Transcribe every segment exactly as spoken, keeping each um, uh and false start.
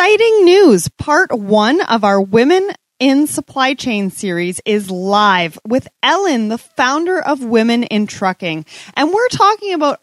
Exciting news. Part one of our Women in Supply Chain series is live with Ellen, the founder of Women in Trucking. And we're talking about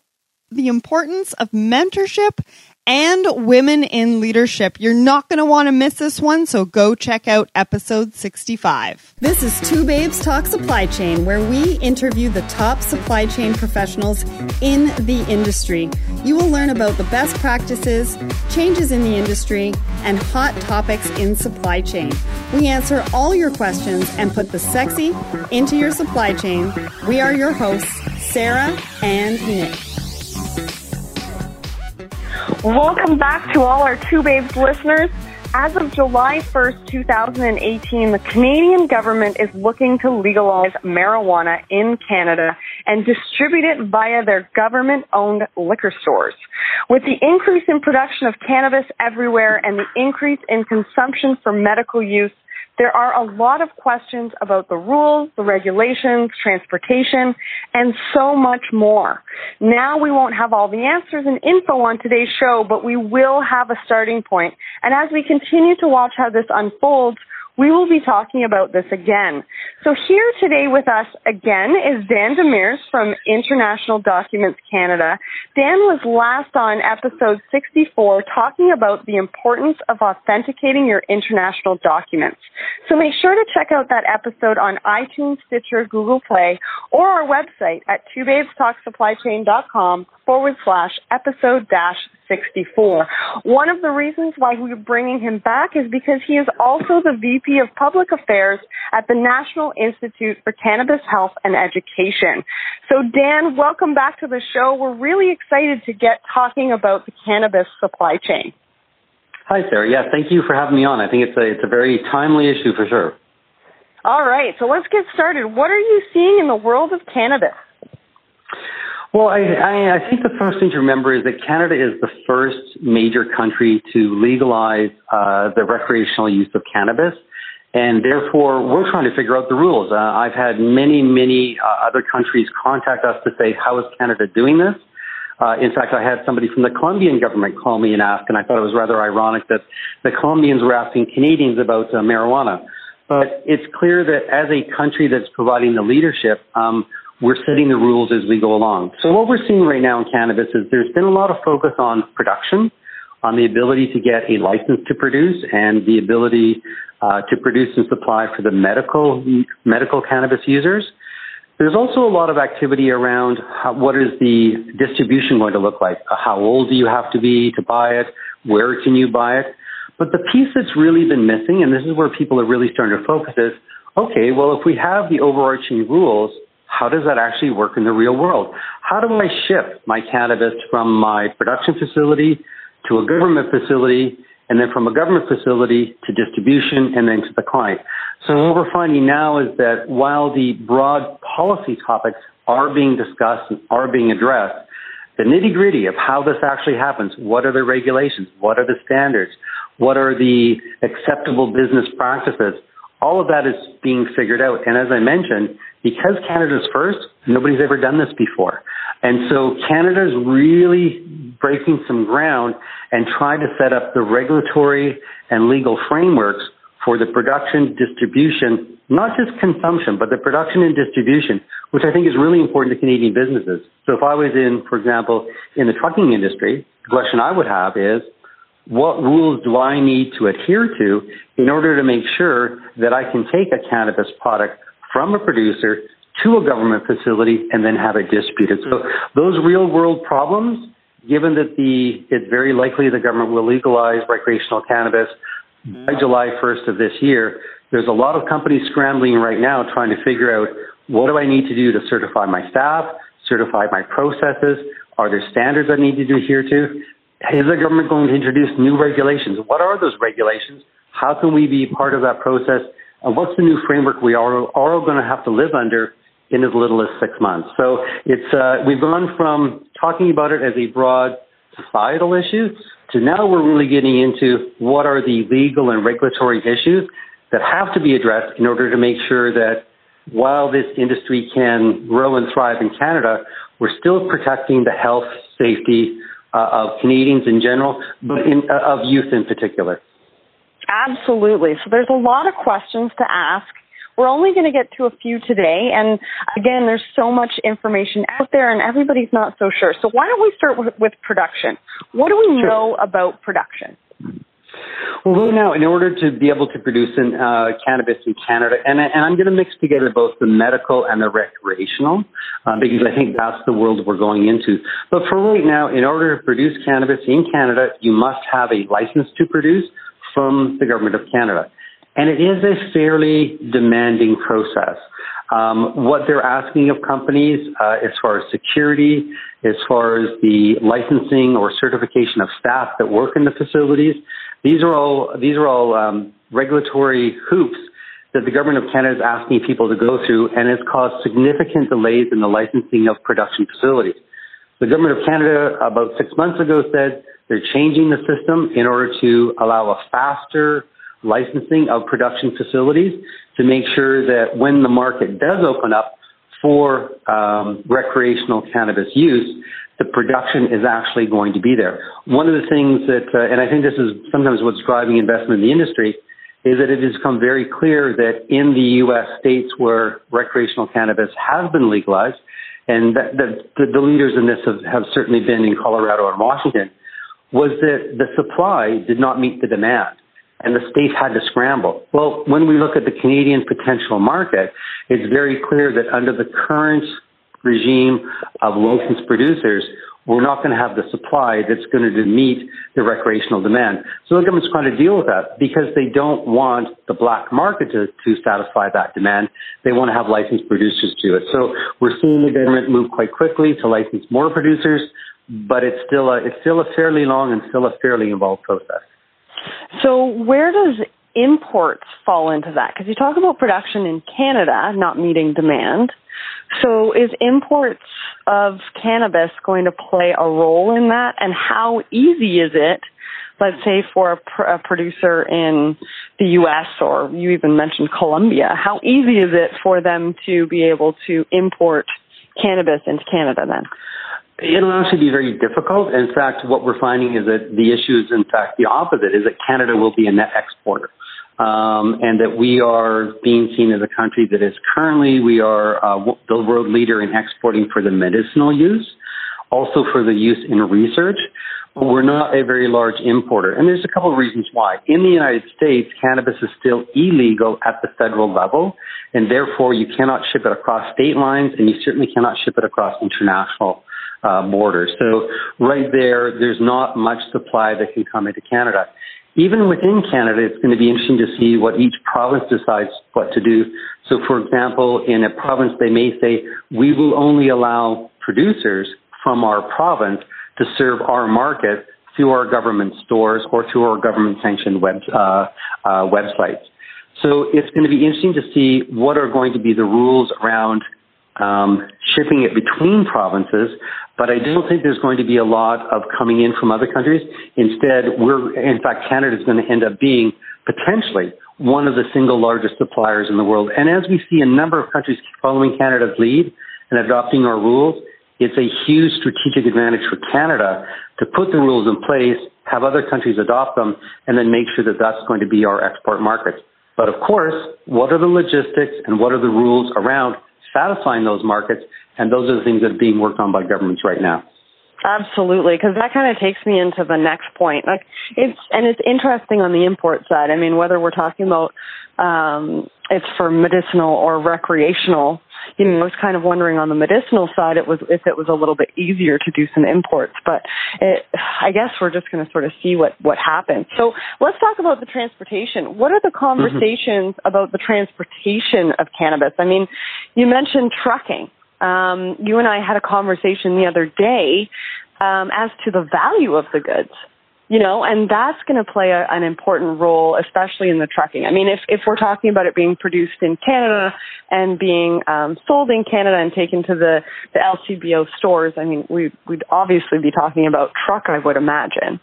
the importance of mentorship and women in leadership. You're not going to want to miss this one, so go check out episode sixty-five. This is Two Babes Talk Supply Chain, where we interview the top supply chain professionals in the industry. You will learn about the best practices, changes in the industry, and hot topics in supply chain. We answer all your questions and put the sexy into your supply chain. We are your hosts, Sarah and Nick. Welcome back to all our Two Babes listeners. As of July first, two thousand eighteen, the Canadian government is looking to legalize marijuana in Canada and distribute it via their government-owned liquor stores. With the increase in production of cannabis everywhere and the increase in consumption for medical use, there are a lot of questions about the rules, the regulations, transportation, and so much more. Now we won't have all the answers and info on today's show, but we will have a starting point. And as we continue to watch how this unfolds, we will be talking about this again. So here today with us again is Dan Demers from International Documents Canada. Dan was last on episode sixty-four talking about the importance of authenticating your international documents. So make sure to check out that episode on iTunes, Stitcher, Google Play, or our website at two babes talk supply chain dot com forward slash episode dash sixty-four. One of the reasons why we're bringing him back is because he is also the V P of Public Affairs at the National Institute for Cannabis Health and Education. So Dan, welcome back to the show. We're really excited to get talking about the cannabis supply chain. Hi, Sarah. Yeah, thank you for having me on. I think it's a, it's a very timely issue for sure. All right, so let's get started. What are you seeing in the world of cannabis? Well, I, I, I think the first thing to remember is that Canada is the first major country to legalize uh, the recreational use of cannabis, and therefore we're trying to figure out the rules. Uh, I've had many, many uh, other countries contact us to say, how is Canada doing this? Uh, in fact, I had somebody from the Colombian government call me and ask, and I thought it was rather ironic that the Colombians were asking Canadians about uh, marijuana. But it's clear that as a country that's providing the leadership, um, we're setting the rules as we go along. So what we're seeing right now in cannabis is there's been a lot of focus on production, on the ability to get a license to produce and the ability uh, to produce and supply for the medical medical cannabis users. There's also a lot of activity around how, what is the distribution going to look like? How old do you have to be to buy it? Where can you buy it? But the piece that's really been missing, and this is where people are really starting to focus, is, okay, well, if we have the overarching rules, how does that actually work in the real world? How do I ship my cannabis from my production facility to a government facility, and then from a government facility to distribution, and then to the client? So what we're finding now is that while the broad policy topics are being discussed and are being addressed, the nitty-gritty of how this actually happens, what are the regulations, what are the standards, what are the acceptable business practices, all of that is being figured out. And as I mentioned, because Canada's first, nobody's ever done this before. And so Canada's really breaking some ground and trying to set up the regulatory and legal frameworks for the production, distribution, not just consumption, but the production and distribution, which I think is really important to Canadian businesses. So if I was in, for example, in the trucking industry, the question I would have is, what rules do I need to adhere to in order to make sure that I can take a cannabis product from a producer to a government facility and then have it distributed? So those real world problems, given that the it's very likely the government will legalize recreational cannabis by July first of this year, there's a lot of companies scrambling right now trying to figure out, what do I need to do to certify my staff, certify my processes? Are there standards I need to adhere to? Is the government going to introduce new regulations? What are those regulations? How can we be part of that process? And what's the new framework we are all going to have to live under in as little as six months? So it's uh, we've gone from talking about it as a broad societal issue to now we're really getting into what are the legal and regulatory issues that have to be addressed in order to make sure that while this industry can grow and thrive in Canada, we're still protecting the health, safety, uh, of Canadians in general, but in, uh, of youth in particular. Absolutely. So there's a lot of questions to ask. We're only going to get to a few today. And again, there's so much information out there and everybody's not so sure. So why don't we start with, with production? What do we know about production? Well, now, in order to be able to produce in, uh, cannabis in Canada, and, and I'm going to mix together both the medical and the recreational, uh, because I think that's the world we're going into. But for right now, in order to produce cannabis in Canada, you must have a license to produce from the Government of Canada. And it is a fairly demanding process. Um, what they're asking of companies, uh, as far as security, as far as the licensing or certification of staff that work in the facilities, these are all these are all um, regulatory hoops that the Government of Canada is asking people to go through, and it's caused significant delays in the licensing of production facilities. The Government of Canada about six months ago said they're changing the system in order to allow a faster licensing of production facilities to make sure that when the market does open up for um, recreational cannabis use, the production is actually going to be there. One of the things that, uh, and I think this is sometimes what's driving investment in the industry, is that it has become very clear that in the U S states where recreational cannabis has been legalized, and that, that the, the leaders in this have, have certainly been in Colorado and Washington, was that the supply did not meet the demand. And the state had to scramble. Well, when we look at the Canadian potential market, it's very clear that under the current regime of licensed producers, we're not going to have the supply that's going to meet the recreational demand. So the government's trying to deal with that because they don't want the black market to, to satisfy that demand. They want to have licensed producers do it. So we're seeing the government move quite quickly to license more producers, but it's still a, it's still a fairly long and still a fairly involved process. So where does imports fall into that? Because you talk about production in Canada not meeting demand. So is imports of cannabis going to play a role in that? And how easy is it, let's say, for a, pr- a producer in the U S or you even mentioned Colombia, how easy is it for them to be able to import cannabis into Canada then? It'll actually be very difficult. In fact, what we're finding is that the issue is, in fact, the opposite, is that Canada will be a net exporter, um, and that we are being seen as a country that is currently, we are uh, the world leader in exporting for the medicinal use, also for the use in research. But we're not a very large importer, and there's a couple of reasons why. In the United States, cannabis is still illegal at the federal level, and therefore you cannot ship it across state lines, and you certainly cannot ship it across international Uh, border. So right there, there's not much supply that can come into Canada. Even within Canada, it's going to be interesting to see what each province decides what to do. So for example, in a province, they may say, we will only allow producers from our province to serve our market through our government stores or through our government-sanctioned web, uh, uh, websites. So it's going to be interesting to see what are going to be the rules around Um, shipping it between provinces, but I don't think there's going to be a lot of coming in from other countries. Instead, we're, in fact, Canada is going to end up being potentially one of the single largest suppliers in the world. And as we see a number of countries following Canada's lead and adopting our rules, it's a huge strategic advantage for Canada to put the rules in place, have other countries adopt them, and then make sure that that's going to be our export market. But of course, what are the logistics and what are the rules around satisfying those markets? And those are the things that are being worked on by governments right now. Absolutely, because that kind of takes me into the next point. Like, it's and it's interesting on the import side. I mean, whether we're talking about um, it's for medicinal or recreational, you know, I was kind of wondering on the medicinal side, it was if it was a little bit easier to do some imports. But it, I guess we're just going to sort of see what, what happens. So let's talk about the transportation. What are the conversations mm-hmm. about the transportation of cannabis? I mean, you mentioned trucking. Um, you and I had a conversation the other day um, as to the value of the goods, you know, and that's going to play a, an important role, especially in the trucking. I mean, if, if we're talking about it being produced in Canada and being um, sold in Canada and taken to the, the L C B O stores, I mean, we, we'd obviously be talking about truck, I would imagine.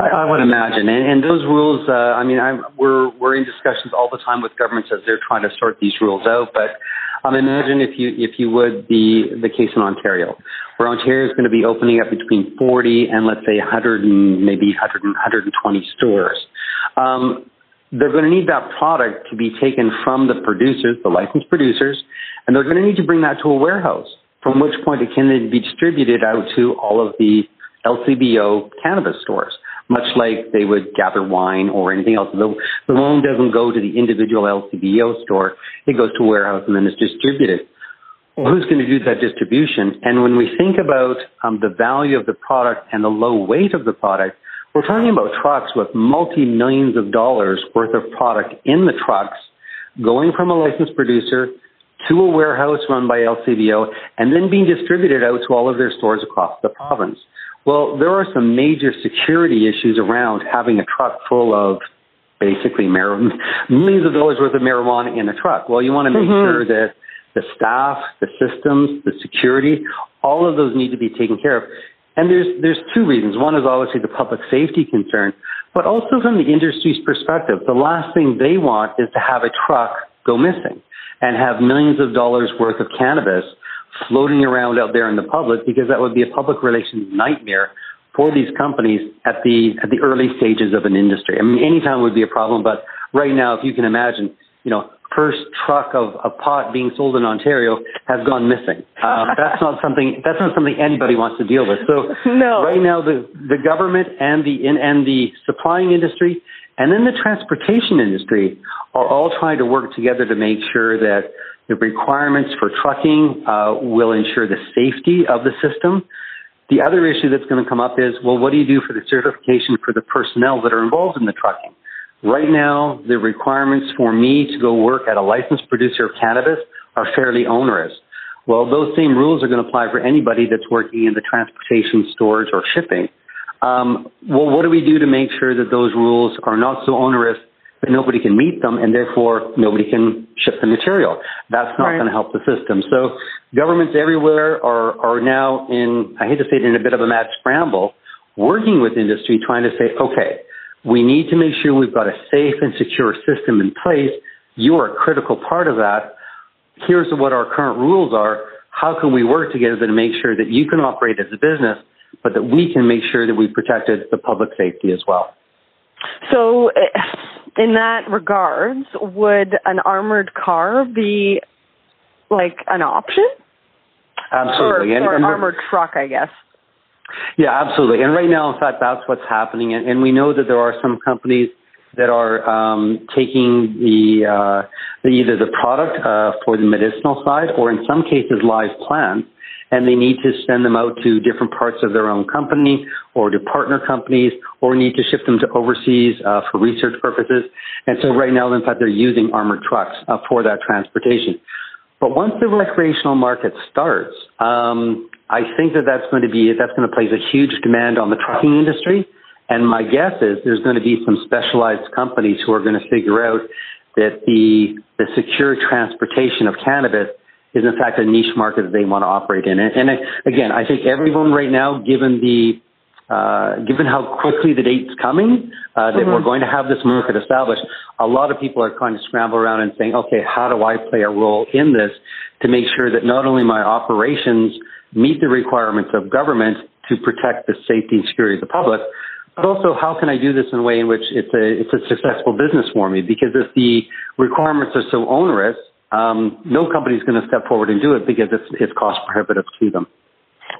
I, I would imagine. And, and those rules, uh, I mean, I'm, we're we're in discussions all the time with governments as they're trying to sort these rules out. But um, imagine, if you if you would, the, the case in Ontario, Where Ontario is going to be opening up between forty and, let's say, one hundred and maybe one hundred and one hundred twenty stores. Um, they're going to need that product to be taken from the producers, the licensed producers, and they're going to need to bring that to a warehouse, from which point it can then be distributed out to all of the L C B O cannabis stores, much like they would gather wine or anything else. The, the loan doesn't go to the individual L C B O store. It goes to a warehouse and then it's distributed. Well, who's going to do that distribution? And when we think about um, the value of the product and the low weight of the product, we're talking about trucks with multi-millions of dollars worth of product in the trucks going from a licensed producer to a warehouse run by L C B O and then being distributed out to all of their stores across the province. Well, there are some major security issues around having a truck full of basically mar- millions of dollars worth of marijuana in a truck. Well, you want to make mm-hmm. sure that the staff, the systems, the security, all of those need to be taken care of. And there's there's two reasons. One is obviously the public safety concern, but also from the industry's perspective, the last thing they want is to have a truck go missing and have millions of dollars worth of cannabis floating around out there in the public, because that would be a public relations nightmare for these companies at the at the early stages of an industry. I mean, any time would be a problem, but right now, if you can imagine, you know, first truck of, of pot being sold in Ontario has gone missing. Uh, that's not something that's not something anybody wants to deal with. So no. Right now, the, the government and the and the supplying industry and then the transportation industry are all trying to work together to make sure that the requirements for trucking uh, will ensure the safety of the system. The other issue that's going to come up is, well, what do you do for the certification for the personnel that are involved in the trucking? Right now, the requirements for me to go work at a licensed producer of cannabis are fairly onerous. Well, those same rules are going to apply for anybody that's working in the transportation, storage, or shipping. Um, well, what do we do to make sure that those rules are not so onerous that nobody can meet them and therefore nobody can ship the material? That's not right. going to help the system. So governments everywhere are, are now in, I hate to say it, in a bit of a mad scramble, working with industry, trying to say, okay, we need to make sure we've got a safe and secure system in place. You are a critical part of that. Here's what our current rules are. How can we work together to make sure that you can operate as a business, but that we can make sure that we've protected the public safety as well? So in that regards, would an armored car be like an option? Absolutely. Or, and, or an armored truck, I guess. Yeah, absolutely. And right now, in fact, that's what's happening. And, and we know that there are some companies that are um, taking the, uh, the either the product uh, for the medicinal side or, in some cases, live plants, and they need to send them out to different parts of their own company or to partner companies or need to ship them to overseas uh, for research purposes. And so right now, in fact, they're using armored trucks uh, for that transportation. But once the recreational market starts, um, I think that that's going to be that's going to place a huge demand on the trucking industry. And my guess is there's going to be some specialized companies who are going to figure out that the the secure transportation of cannabis is, in fact, a niche market that they want to operate in. And, and again, I think everyone right now, given the uh, given how quickly the date's coming, uh, that mm-hmm. we're going to have this market established, a lot of people are trying to scramble around and saying, okay, how do I play a role in this to make sure that not only my operations meet the requirements of government to protect the safety and security of the public, but also how can I do this in a way in which it's a it's a successful business for me? Because if the requirements are so onerous, um, no company is going to step forward and do it because it's it's cost prohibitive to them.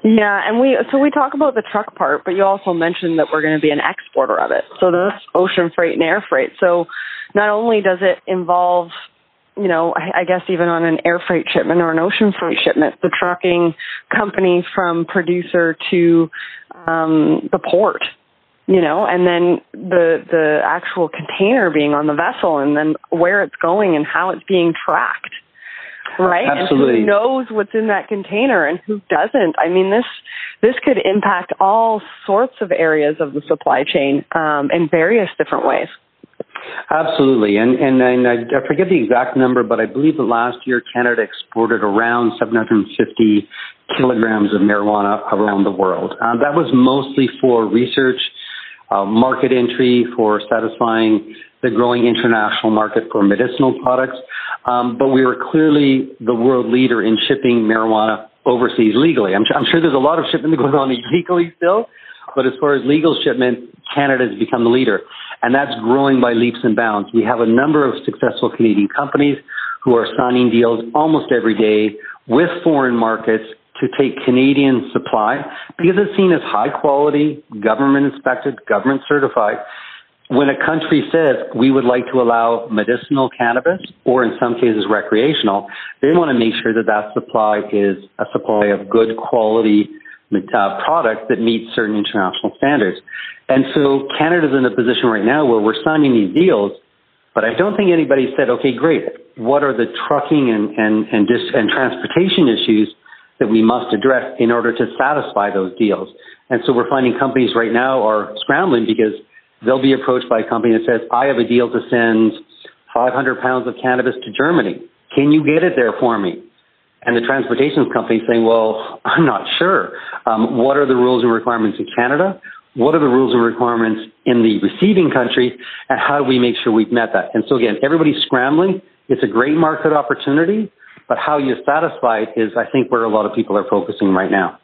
Yeah, and we so we talk about the truck part, but you also mentioned that we're going to be an exporter of it. So that's ocean freight and air freight. So not only does it involve, you know, I guess even on an air freight shipment or an ocean freight shipment, the trucking company from producer to um, the port, you know, and then the the actual container being on the vessel and then where it's going and how it's being tracked, right? Absolutely. And who knows what's in that container and who doesn't? I mean, this this could impact all sorts of areas of the supply chain um, in various different ways. Absolutely. And, and, and I, I forget the exact number, but I believe that last year Canada exported around seven hundred fifty kilograms of marijuana around the world. Uh, that was mostly for research, uh, market entry, for satisfying the growing international market for medicinal products. Um, but we were clearly the world leader in shipping marijuana overseas legally. I'm, I'm sure there's a lot of shipment that goes on illegally still, but as far as legal shipment, Canada has become the leader, and that's growing by leaps and bounds. We have a number of successful Canadian companies who are signing deals almost every day with foreign markets to take Canadian supply because it's seen as high quality, government inspected, government certified. When a country says we would like to allow medicinal cannabis or in some cases recreational, they want to make sure that that supply is a supply of good quality uh, product that meets certain international standards. And so Canada's in a position right now where we're signing these deals, but I don't think anybody said, okay, great, what are the trucking and, and, and, dis- and transportation issues that we must address in order to satisfy those deals? And so we're finding companies right now are scrambling because they'll be approached by a company that says, I have a deal to send five hundred pounds of cannabis to Germany. Can you get it there for me? And the transportation company is saying, well, I'm not sure. Um, what are the rules and requirements in Canada? What are the rules and requirements in the receiving country? And how do we make sure we've met that? And so again, everybody's scrambling. It's a great market opportunity, but how you satisfy it is, I think, where a lot of people are focusing right now.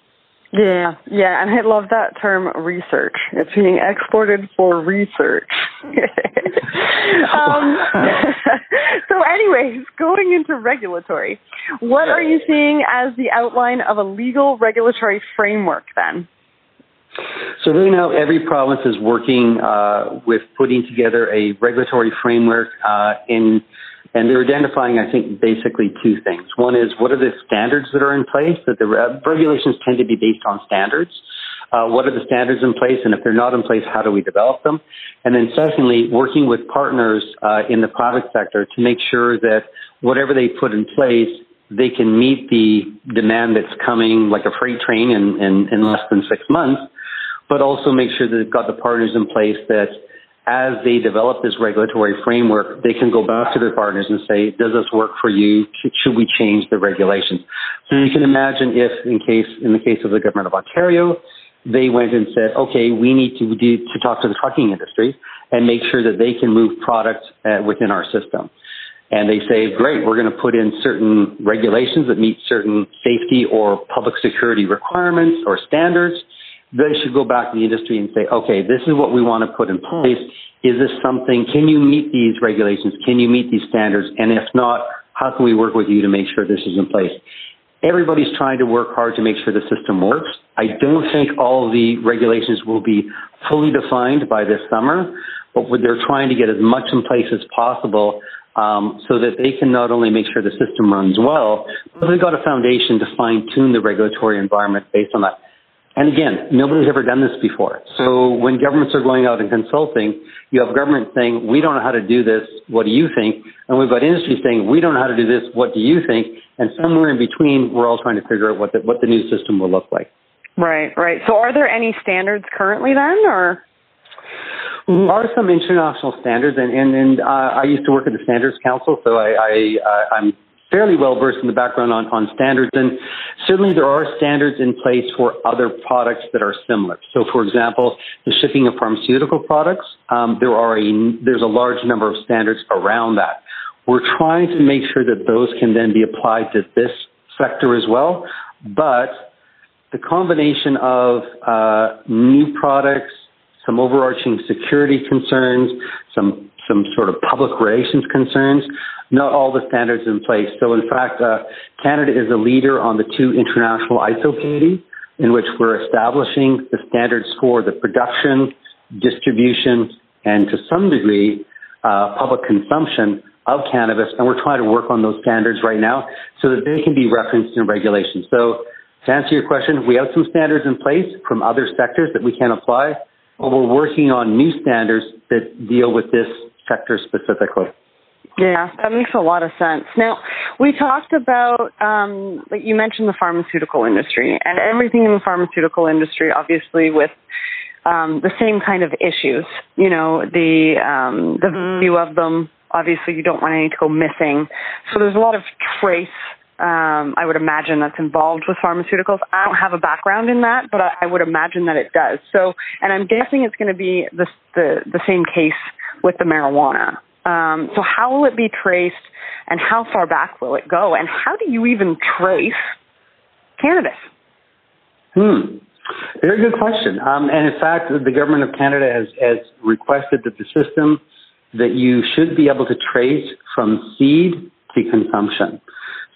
Yeah, yeah, and I love that term, research. It's being exported for research. um, so anyways, going into regulatory, what are you seeing as the outline of a legal regulatory framework then? So right now, every province is working uh, with putting together a regulatory framework uh, in And they're identifying, I think, basically two things. One is, what are the standards that are in place? That the regulations tend to be based on standards. Uh, what are the standards in place? And if they're not in place, how do we develop them? And then secondly, working with partners uh, in the private sector to make sure that whatever they put in place, they can meet the demand that's coming like a freight train in, in, in less than six months, but also make sure that they've got the partners in place that as they develop this regulatory framework, they can go back to their partners and say, does this work for you? Should we change the regulations? So you can imagine if, in case, in the case of the government of Ontario, they went and said, okay, we need to do, to talk to the trucking industry and make sure that they can move product uh, within our system. And they say, great, we're going to put in certain regulations that meet certain safety or public security requirements or standards. They should go back to the industry and say, okay, this is what we want to put in place. Is this something, can you meet these regulations? Can you meet these standards? And if not, how can we work with you to make sure this is in place? Everybody's trying to work hard to make sure the system works. I don't think all the regulations will be fully defined by this summer, but they're trying to get as much in place as possible um, so that they can not only make sure the system runs well, but they've got a foundation to fine-tune the regulatory environment based on that. And again, nobody's ever done this before. So when governments are going out and consulting, you have government saying, we don't know how to do this, what do you think? And we've got industry saying, we don't know how to do this, what do you think? And somewhere in between, we're all trying to figure out what the, what the new system will look like. Right, right. So are there any standards currently then, or? There are some international standards, and, and, and uh, I used to work at the Standards Council, so I, I, uh, I'm fairly well-versed in the background on, on standards, and certainly there are standards in place for other products that are similar. So, for example, the shipping of pharmaceutical products, um, there are a, there's a large number of standards around that. We're trying to make sure that those can then be applied to this sector as well, but the combination of uh, new products, some overarching security concerns, some some sort of public relations concerns, not all the standards in place. So in fact, uh, Canada is a leader on the two international I S O committees in which we're establishing the standards for the production, distribution, and to some degree, uh, public consumption of cannabis. And we're trying to work on those standards right now so that they can be referenced in regulation. So to answer your question, we have some standards in place from other sectors that we can apply, but we're working on new standards that deal with this sector specifically. Yeah, that makes a lot of sense. Now, we talked about, um, like you mentioned the pharmaceutical industry and everything in the pharmaceutical industry, obviously with um, the same kind of issues, you know, the, um, the value of them, obviously you don't want any to go missing. So there's a lot of trace, um, I would imagine, that's involved with pharmaceuticals. I don't have a background in that, but I, I would imagine that it does. So, and I'm guessing it's going to be the, the, the same case with the marijuana. Um, so how will it be traced and how far back will it go? And how do you even trace cannabis? Hmm. Very good question. Um, and in fact, the government of Canada has, has requested that the system that you should be able to trace from seed to consumption.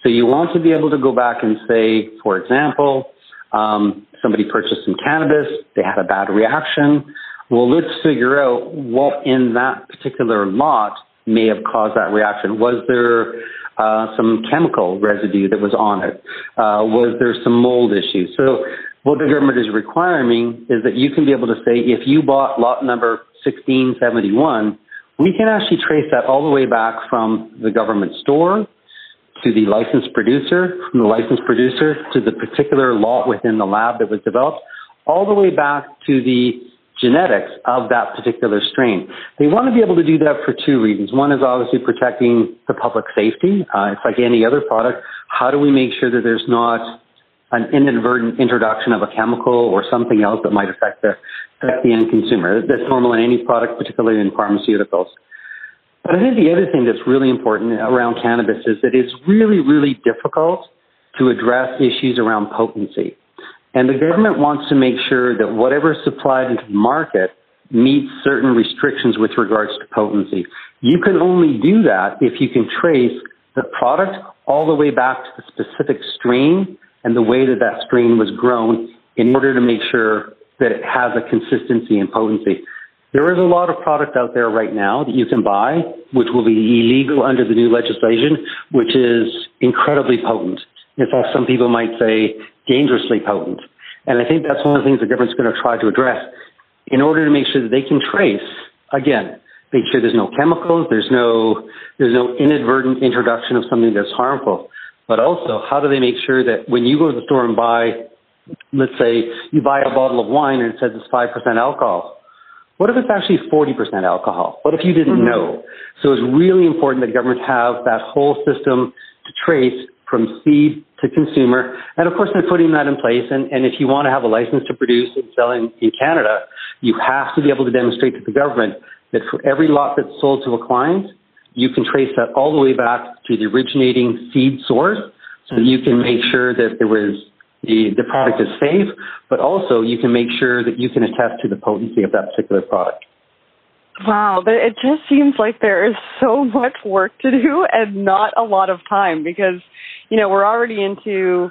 So you want to be able to go back and say, for example, um, somebody purchased some cannabis, they had a bad reaction. Well, let's figure out what in that particular lot may have caused that reaction. Was there uh, some chemical residue that was on it? Uh, was there some mold issues? So what the government is requiring is that you can be able to say, if you bought lot number sixteen seventy-one, we can actually trace that all the way back from the government store to the licensed producer, from the licensed producer to the particular lot within the lab that was developed, all the way back to the genetics of that particular strain. They want to be able to do that for two reasons. One is obviously protecting the public safety. Uh, it's like any other product. How do we make sure that there's not an inadvertent introduction of a chemical or something else that might affect the, affect the end consumer? That's normal in any product, particularly in pharmaceuticals. But I think the other thing that's really important around cannabis is that it's really, really difficult to address issues around potency. And the government wants to make sure that whatever is supplied into the market meets certain restrictions with regards to potency. You can only do that if you can trace the product all the way back to the specific strain and the way that that strain was grown in order to make sure that it has a consistency in potency. There is a lot of product out there right now that you can buy, which will be illegal under the new legislation, which is incredibly potent. In fact, some people might say dangerously potent. And I think that's one of the things the government's going to try to address in order to make sure that they can trace, again, make sure there's no chemicals, there's no, there's no inadvertent introduction of something that's harmful. But also, how do they make sure that when you go to the store and buy, let's say you buy a bottle of wine and it says it's five percent alcohol. What if it's actually forty percent alcohol? What if you didn't mm-hmm. know? So it's really important that governments have that whole system to trace from seed to consumer. And of course, they're putting that in place. And, and if you want to have a license to produce and sell in, in Canada, you have to be able to demonstrate to the government that for every lot that's sold to a client, you can trace that all the way back to the originating seed source. So you can make sure that there was the, the product is safe, but also you can make sure that you can attest to the potency of that particular product. Wow, but it just seems like there is so much work to do and not a lot of time because, you know, we're already into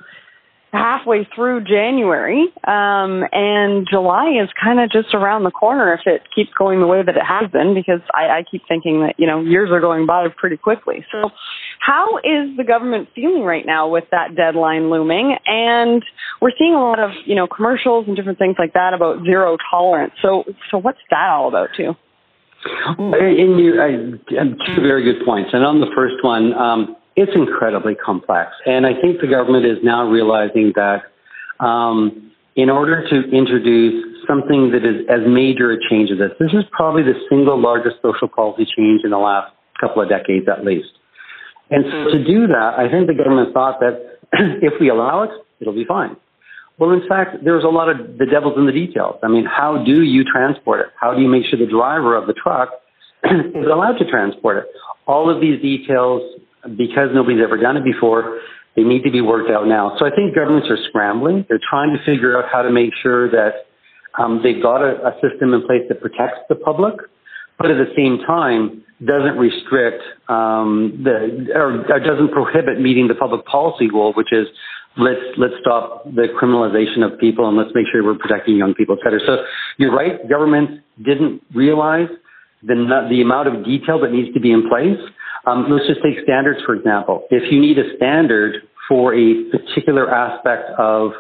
halfway through January, um, and July is kind of just around the corner if it keeps going the way that it has been, because I, I keep thinking that, you know, years are going by pretty quickly. So how is the government feeling right now with that deadline looming? And we're seeing a lot of, you know, commercials and different things like that about zero tolerance. So, so what's that all about too? And you, I, two very good points. And on the first one, um, it's incredibly complex. And I think the government is now realizing that um, in order to introduce something that is as major a change as this, this is probably the single largest social policy change in the last couple of decades at least. And so to do that, I think the government thought that if we allow it, it'll be fine. Well, in fact, there's a lot of the devil's in the details. I mean, how do you transport it? How do you make sure the driver of the truck is allowed to transport it? All of these details, because nobody's ever done it before, they need to be worked out now. So I think governments are scrambling. They're trying to figure out how to make sure that um, they've got a, a system in place that protects the public, but at the same time doesn't restrict um, the or, or doesn't prohibit meeting the public policy goal, which is let's let's stop the criminalization of people and let's make sure we're protecting young people, et cetera. So you're right, governments didn't realize the the amount of detail that needs to be in place. Um, let's just take standards, for example. If you need a standard for a particular aspect of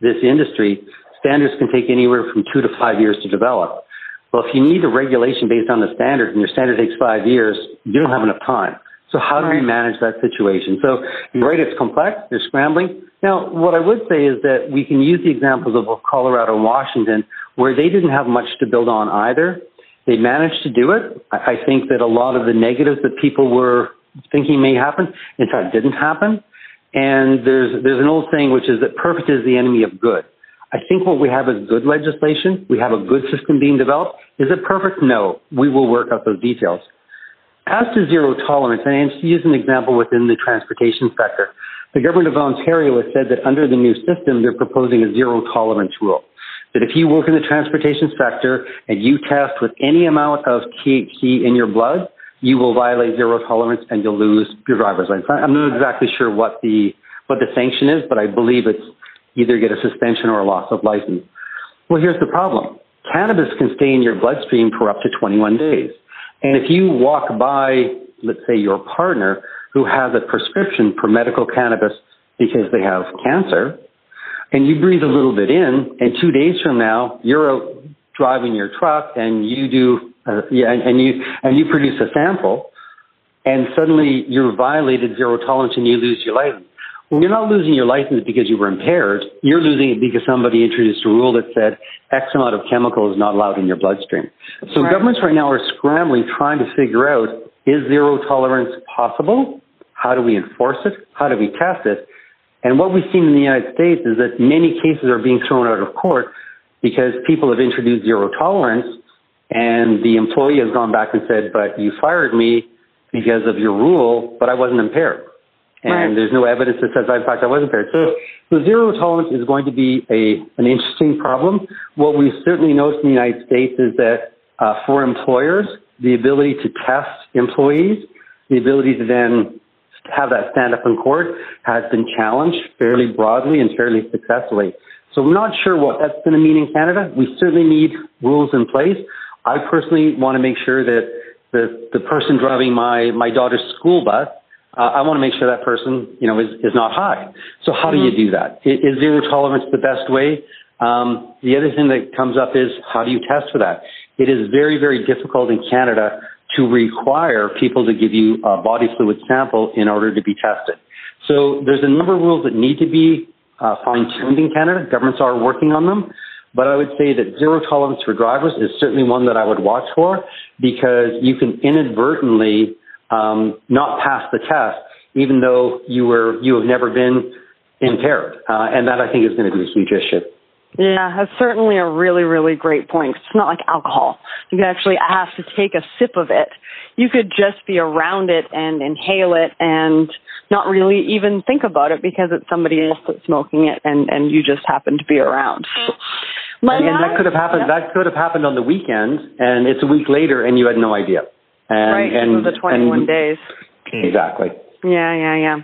this industry, standards can take anywhere from two to five years to develop. Well, if you need a regulation based on the standard and your standard takes five years, you don't have enough time. So how do we manage that situation? So you're right, it's complex. They're scrambling. Now, what I would say is that we can use the examples of Colorado and Washington, where they didn't have much to build on either. They managed to do it. I think that a lot of the negatives that people were thinking may happen, in fact, didn't happen. And there's there's an old saying, which is that perfect is the enemy of good. I think what we have is good legislation. We have a good system being developed. Is it perfect? No. We will work out those details. As to zero tolerance, and I use an example within the transportation sector. The government of Ontario has said that under the new system, they're proposing a zero-tolerance rule, that if you work in the transportation sector and you test with any amount of T H C in your blood, you will violate zero tolerance and you'll lose your driver's license. I'm not exactly sure what the what the sanction is, but I believe it's either get a suspension or a loss of license. Well, here's the problem. Cannabis can stay in your bloodstream for up to twenty-one days. And if you walk by, let's say, your partner who has a prescription for medical cannabis because they have cancer, and you breathe a little bit in, and two days from now, you're out driving your truck, and you do, uh, yeah, and, and you and you produce a sample, and suddenly you're violated zero tolerance, and you lose your license. Well, you're not losing your license because you were impaired. You're losing it because somebody introduced a rule that said X amount of chemical is not allowed in your bloodstream. So right. Governments right now are scrambling, trying to figure out, is zero tolerance possible? How do we enforce it? How do we test it? And what we've seen in the United States is that many cases are being thrown out of court because people have introduced zero tolerance, and the employee has gone back and said, but you fired me because of your rule, but I wasn't impaired. And right. There's no evidence that says, in fact, I was impaired. So, so zero tolerance is going to be a an interesting problem. What we certainly noticed in the United States is that uh, for employers, the ability to test employees, the ability to then have that stand up in court has been challenged fairly broadly and fairly successfully. So I'm not sure what that's going to mean in Canada. We certainly need rules in place. I personally want to make sure that the, the person driving my, my daughter's school bus, uh, I want to make sure that person, you know, is, is not high. So how mm-hmm. do you do that? Is, is zero tolerance the best way? Um, the other thing that comes up is, how do you test for that? It is very, very difficult in Canada to require people to give you a body fluid sample in order to be tested. So there's a number of rules that need to be uh, fine-tuned in Canada. Governments are working on them. But I would say that zero tolerance for drivers is certainly one that I would watch for, because you can inadvertently um, not pass the test, even though you were you have never been impaired. Uh, and that, I think, is going to be a huge issue. Yeah, that's certainly a really, really great point. It's not like alcohol. You actually have to take a sip of it. You could just be around it and inhale it and not really even think about it because it's somebody else that's smoking it and, and you just happen to be around. My and, and that could have happened. Yeah. That could have happened on the weekend, and it's a week later and you had no idea. And, right, and, so the twenty-one and, days. Exactly. Yeah, yeah, yeah.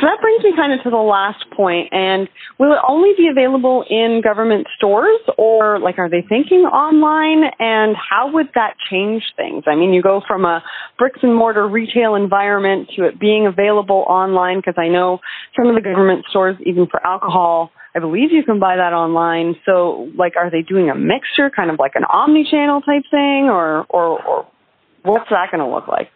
So that brings me kind of to the last point. And will it only be available in government stores, or like, are they thinking online? And how would that change things? I mean, you go from a bricks and mortar retail environment to it being available online, because I know some of the government stores, even for alcohol, I believe you can buy that online. So, like, are they doing a mixture, kind of like an omni-channel type thing, or, or, or what's that going to look like?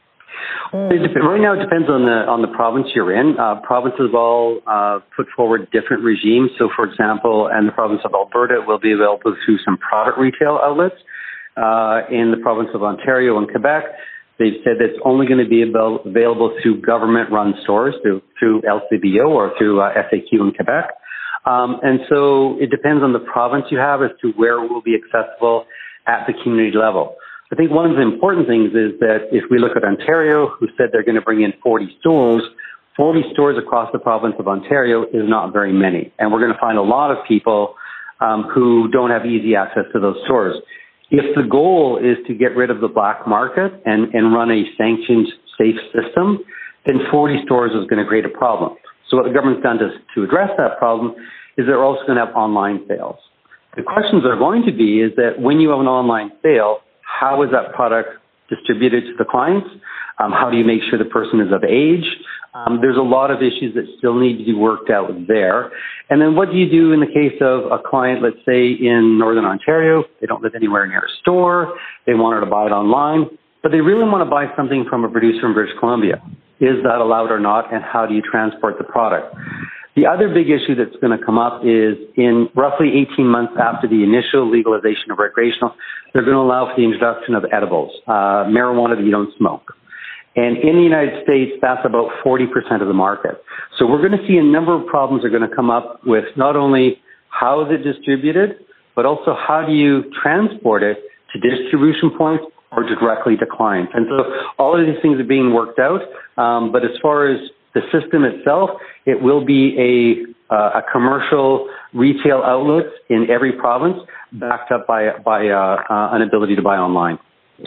Right now, it depends on the on the province you're in. Uh, provinces all uh, put forward different regimes. So, for example, in the province of Alberta, it will be available through some product retail outlets. Uh, in the province of Ontario and Quebec, they've said that it's only going to be avail- available through government-run stores, through, through L C B O or through uh, S A Q in Quebec. Um, and so it depends on the province you have as to where it will be accessible at the community level. I think one of the important things is that if we look at Ontario, who said they're going to bring in forty stores, forty stores across the province of Ontario is not very many. And we're going to find a lot of people um, who don't have easy access to those stores. If the goal is to get rid of the black market and, and run a sanctioned, safe system, then forty stores is going to create a problem. So what the government's done to, to address that problem is they're also going to have online sales. The questions are going to be is that when you have an online sale, how is that product distributed to the clients? Um, how do you make sure the person is of age? Um, there's a lot of issues that still need to be worked out there. And then what do you do in the case of a client, let's say, in Northern Ontario? They don't live anywhere near a store. They wanted to buy it online, but they really want to buy something from a producer in British Columbia. Is that allowed or not, and how do you transport the product? The other big issue that's going to come up is in roughly eighteen months after the initial legalization of recreational, they're going to allow for the introduction of edibles, uh, marijuana that you don't smoke. And in the United States, that's about forty percent of the market. So we're going to see a number of problems are going to come up with not only how is it distributed, but also how do you transport it to distribution points or directly to clients. And so all of these things are being worked out. Um, but as far as The system itself, it will be a, uh, a commercial retail outlet in every province, backed up by, by uh, uh, an ability to buy online.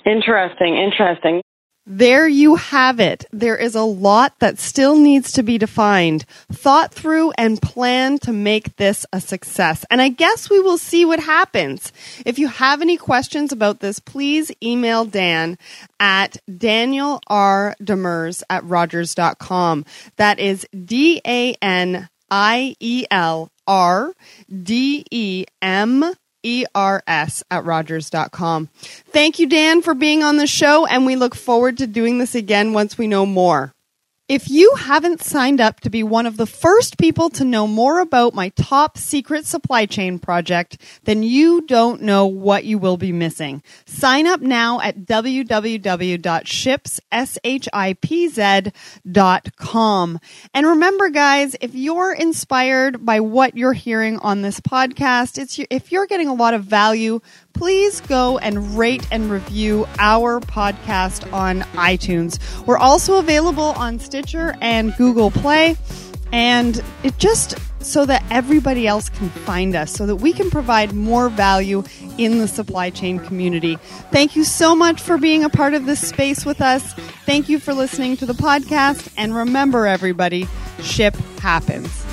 Interesting, interesting. There you have it. There is a lot that still needs to be defined, thought through, and planned to make this a success. And I guess we will see what happens. If you have any questions about this, please email Dan at daniel r demers at rogers dot com. That is D A N I E L R D E M E R S at rogers dot com. Thank you, Dan, for being on the show, and we look forward to doing this again once we know more. If you haven't signed up to be one of the first people to know more about my top secret supply chain project, then you don't know what you will be missing. Sign up now at w w w dot ships dot com. And remember, guys, if you're inspired by what you're hearing on this podcast, it's if you're getting a lot of value, please go and rate and review our podcast on iTunes. We're also available on Stitcher and Google Play. And it just so that everybody else can find us, so that we can provide more value in the supply chain community. Thank you so much for being a part of this space with us. Thank you for listening to the podcast. And remember, everybody, ship happens.